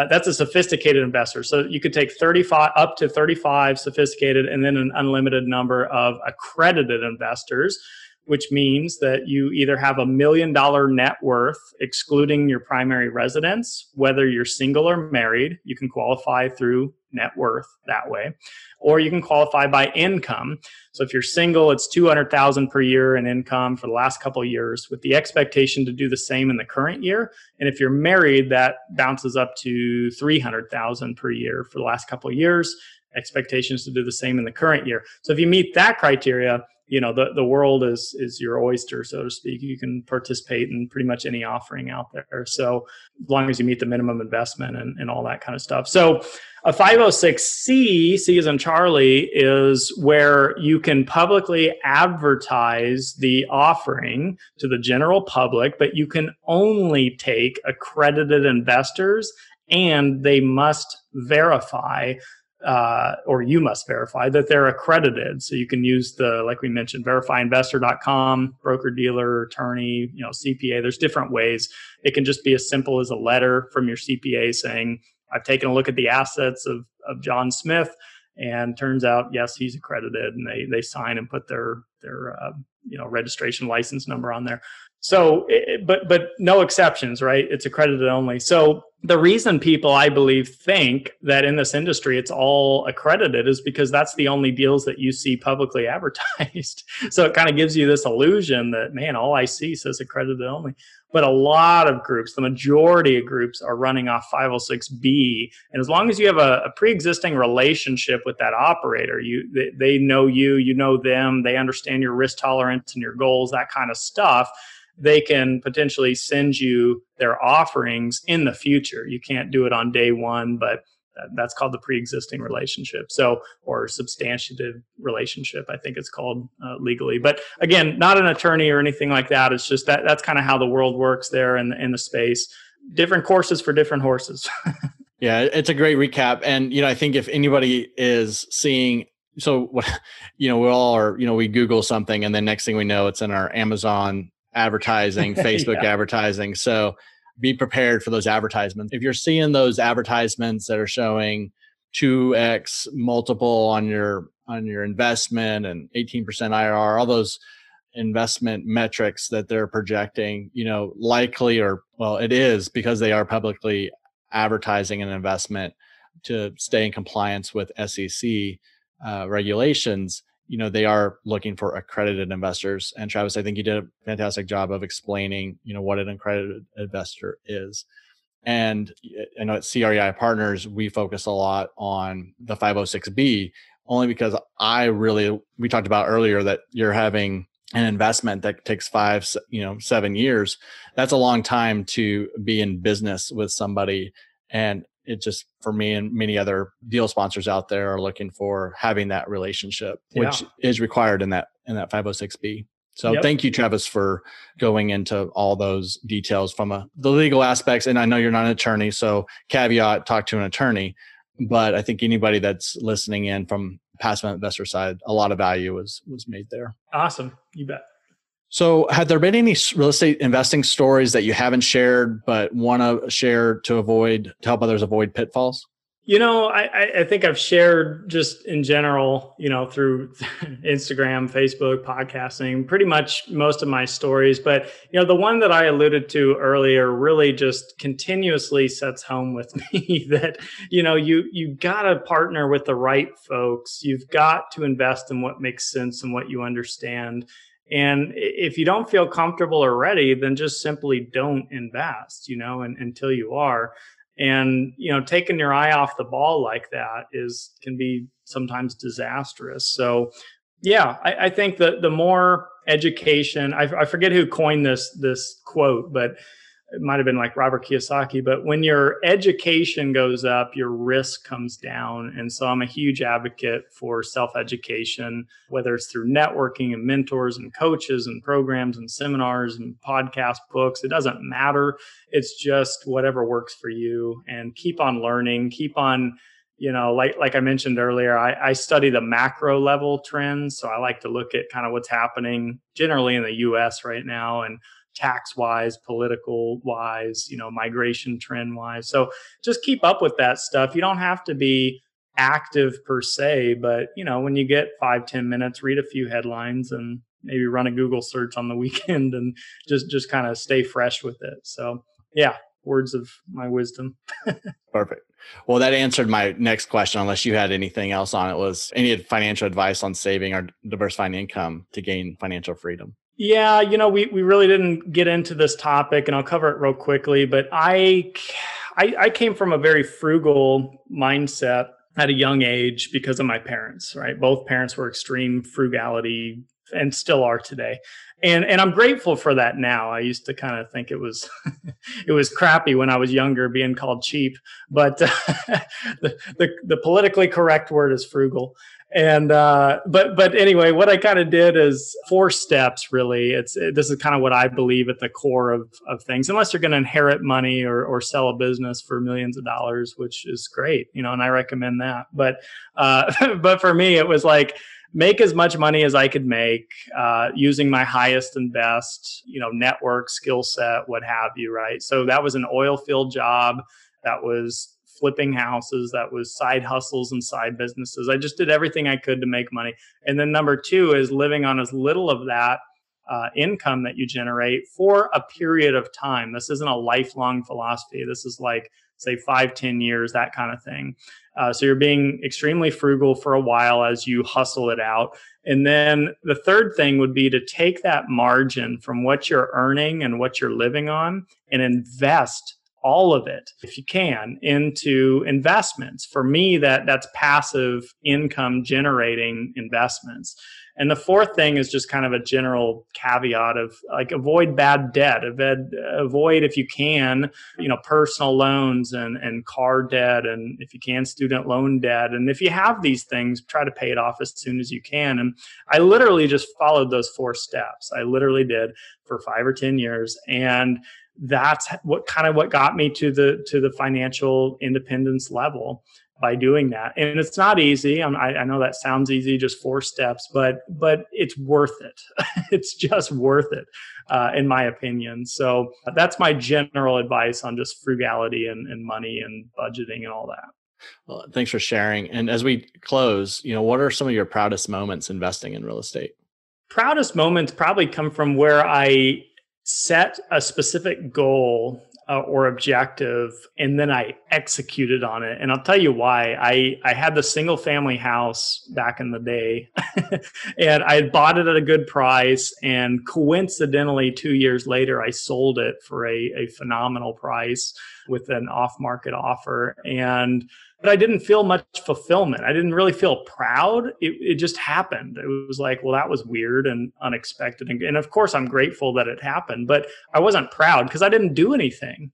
That's a sophisticated investor. So you could take 35 up to 35 sophisticated, and then an unlimited number of accredited investors, which means that you either have $1 million net worth, excluding your primary residence, whether you're single or married. You can qualify through net worth that way, or you can qualify by income. So if you're single, it's $200,000 per year in income for the last couple of years, with the expectation to do the same in the current year. And if you're married, that bounces up to $300,000 per year for the last couple of years, expectations to do the same in the current year. So if you meet that criteria, you know, the world is your oyster, so to speak. You can participate in pretty much any offering out there. So as long as you meet the minimum investment and all that kind of stuff. So a 506C, C as in Charlie, is where you can publicly advertise the offering to the general public, but you can only take accredited investors, and they must verify or you must verify that they're accredited. So you can use the, like we mentioned, verifyinvestor.com, broker, dealer, attorney, you know, CPA. There's different ways. It can just be as simple as a letter from your CPA saying, I've taken a look at the assets of John Smith, and turns out, yes, he's accredited, and they sign and put their you know, registration license number on there. So, but no exceptions, right? It's accredited only. So the reason people, I believe, think that in this industry it's all accredited is because that's the only deals that you see publicly advertised. So it kind of gives you this illusion that, man, all I see says accredited only. But a lot of groups, the majority of groups, are running off 506B. And as long as you have a pre-existing relationship with that operator, they know you know them, they understand your risk tolerance and your goals, that kind of stuff, they can potentially send you their offerings in the future. You can't do it on day one, but that's called the pre-existing relationship, so, or substantive relationship, I think it's called legally. But again, not an attorney or anything like that. It's just that's kind of how the world works there in the space. Different courses for different horses. Yeah, it's a great recap. And, you know, I think if anybody is seeing, so, you know, we all are, you know, we Google something and then next thing we know, it's in our Amazon advertising, Facebook advertising. So be prepared for those advertisements. If you're seeing those advertisements that are showing 2x multiple on your investment and 18% IRR, all those investment metrics that they're projecting, you know, likely, or, well, it is because they are publicly advertising an investment to stay in compliance with SEC regulations. You know, they are looking for accredited investors. And Travis, I think you did a fantastic job of explaining, you know, what an accredited investor is. And I know at CREI Partners, we focus a lot on the 506B only because we talked about earlier that you're having an investment that takes 7 years. That's a long time to be in business with somebody. And it just, for me and many other deal sponsors out there, are looking for having that relationship, which is required in that 506B. So Thank you, Travis, for going into all those details from the legal aspects. And I know you're not an attorney, so caveat, talk to an attorney. But I think anybody that's listening in from passive investor side, a lot of value was made there. Awesome. You bet. So have there been any real estate investing stories that you haven't shared but want to share to help others avoid pitfalls? You know, I think I've shared just in general, you know, through Instagram, Facebook, podcasting, pretty much most of my stories. But, you know, the one that I alluded to earlier really just continuously sets home with me that, you know, you got to partner with the right folks. You've got to invest in what makes sense and what you understand. And if you don't feel comfortable or ready, then just simply don't invest, you know, until you are. And, you know, taking your eye off the ball like that can be sometimes disastrous. So, yeah, I think that the more education, I forget who coined this quote, but it might have been like Robert Kiyosaki, but when your education goes up, your risk comes down. And so I'm a huge advocate for self-education, whether it's through networking and mentors and coaches and programs and seminars and podcast books. It doesn't matter. It's just whatever works for you, and keep on learning, keep on, you know, like I mentioned earlier, I study the macro level trends. So I like to look at kind of what's happening generally in the US right now, and tax-wise, political-wise, you know, migration trend-wise. So just keep up with that stuff. You don't have to be active per se, but, you know, when you get 5-10 minutes, read a few headlines and maybe run a Google search on the weekend and just kind of stay fresh with it. So, yeah, words of my wisdom. Perfect. Well, that answered my next question, unless you had anything else on it, was any financial advice on saving or diversifying income to gain financial freedom. Yeah, you know, we really didn't get into this topic, and I'll cover it real quickly, but I came from a very frugal mindset at a young age because of my parents, right? Both parents were extreme frugality and still are today. And I'm grateful for that now. I used to kind of think it was it was crappy when I was younger being called cheap, but the politically correct word is frugal. And but anyway, what I kind of did is 4 steps really. This is kind of what I believe at the core of things, unless you're going to inherit money or sell a business for millions of dollars, which is great, you know, and I recommend that. But for me, it was like, make as much money as I could make using my highest and best, you know, network, skill set, what have you, right? So that was an oil field job. That was flipping houses. That was side hustles and side businesses. I just did everything I could to make money. And then number 2 is living on as little of that income that you generate for a period of time. This isn't a lifelong philosophy. This is like, say, 5-10 years, that kind of thing. So you're being extremely frugal for a while as you hustle it out. And then the third thing would be to take that margin from what you're earning and what you're living on and invest all of it, if you can, into investments. For me, that's passive income generating investments. And the fourth thing is just kind of a general caveat of like, avoid bad debt, avoid if you can, you know, personal loans and car debt, and if you can, student loan debt. And if you have these things, try to pay it off as soon as you can. And I literally just followed those 4 steps. I literally did for 5 or 10 years. And that's what got me to the financial independence level by doing that. And it's not easy. I know that sounds easy, just 4 steps, but it's worth it. It's just worth it, in my opinion. So that's my general advice on just frugality and money and budgeting and all that. Well, thanks for sharing. And as we close, you know, what are some of your proudest moments investing in real estate? Proudest moments probably come from where I set a specific goal or objective, and then I executed on it. And I'll tell you why. I had the single family house back in the day, and I had bought it at a good price. And coincidentally, 2 years later, I sold it for a phenomenal price with an off-market offer. But I didn't feel much fulfillment. I didn't really feel proud. It just happened. It was like, well, that was weird and unexpected. And of course, I'm grateful that it happened, but I wasn't proud because I didn't do anything.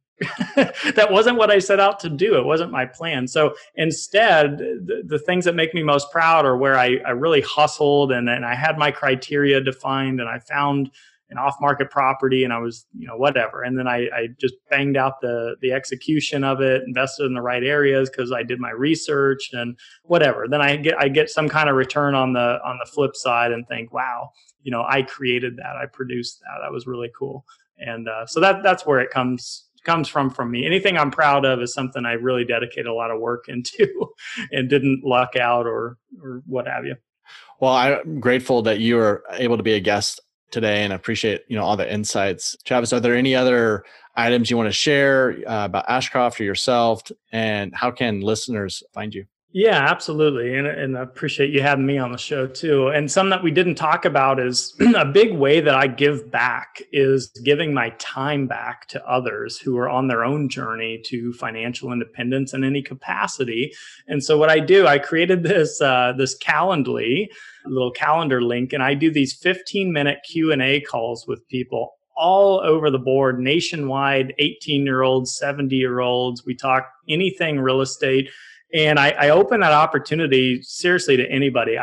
That wasn't what I set out to do. It wasn't my plan. So instead, the things that make me most proud are where I really hustled and I had my criteria defined and I found an off-market property, and I was, you know, whatever. And then I just banged out the execution of it, invested in the right areas because I did my research and whatever. Then I get some kind of return on the flip side and think, wow, you know, I created that, I produced that, that was really cool. And so that's where it comes from me. Anything I'm proud of is something I really dedicated a lot of work into, and didn't luck out or what have you. Well, I'm grateful that you are able to be a guest today, and I appreciate, you know, all the insights. Travis, are there any other items you want to share about Ashcroft or yourself, and how can listeners find you? Yeah, absolutely. And I appreciate you having me on the show too. And some that we didn't talk about is a big way that I give back is giving my time back to others who are on their own journey to financial independence in any capacity. And so what I do, I created this Calendly, little calendar link. And I do these 15-minute Q&A calls with people all over the board, nationwide, 18-year-olds, 70-year-olds. We talk anything real estate. And I open that opportunity seriously to anybody.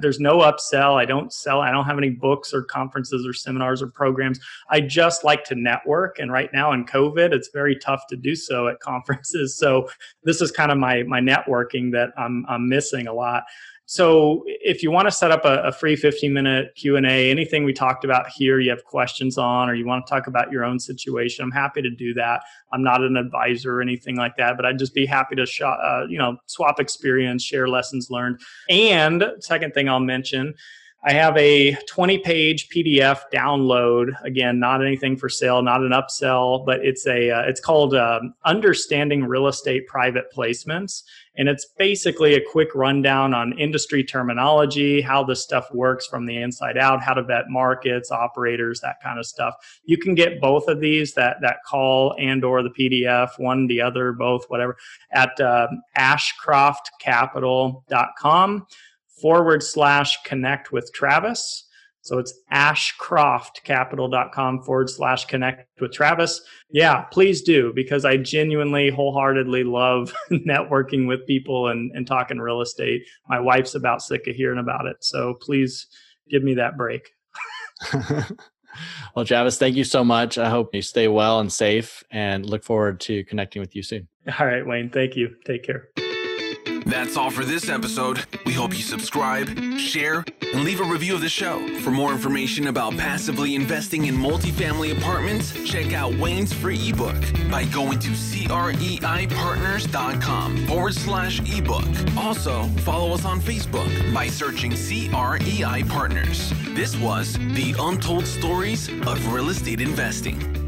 There's no upsell. I don't sell. I don't have any books or conferences or seminars or programs. I just like to network. And right now in COVID, it's very tough to do so at conferences. So this is kind of my networking that I'm missing a lot. So if you want to set up a free 15-minute Q&A, anything we talked about here, you have questions on, or you want to talk about your own situation, I'm happy to do that. I'm not an advisor or anything like that, but I'd just be happy to swap experience, share lessons learned. And second thing I'll mention, I have a 20-page PDF download. Again, not anything for sale, not an upsell, but it's called Understanding Real Estate Private Placements. And it's basically a quick rundown on industry terminology, how this stuff works from the inside out, how to vet markets, operators, that kind of stuff. You can get both of these, that call and or the PDF, one, the other, both, whatever, at ashcroftcapital.com/connect-with-Travis. So it's ashcroftcapital.com/connect with Travis. Yeah, please do, because I genuinely, wholeheartedly love networking with people and talking real estate. My wife's about sick of hearing about it. So please give me that break. Well, Travis, thank you so much. I hope you stay well and safe, and look forward to connecting with you soon. All right, Wayne. Thank you. Take care. That's all for this episode. We hope you subscribe, share, and leave a review of the show. For more information about passively investing in multifamily apartments, check out Wayne's free ebook by going to CREIPartners.com/ebook. Also, follow us on Facebook by searching CREI Partners. This was the Untold Stories of Real Estate Investing.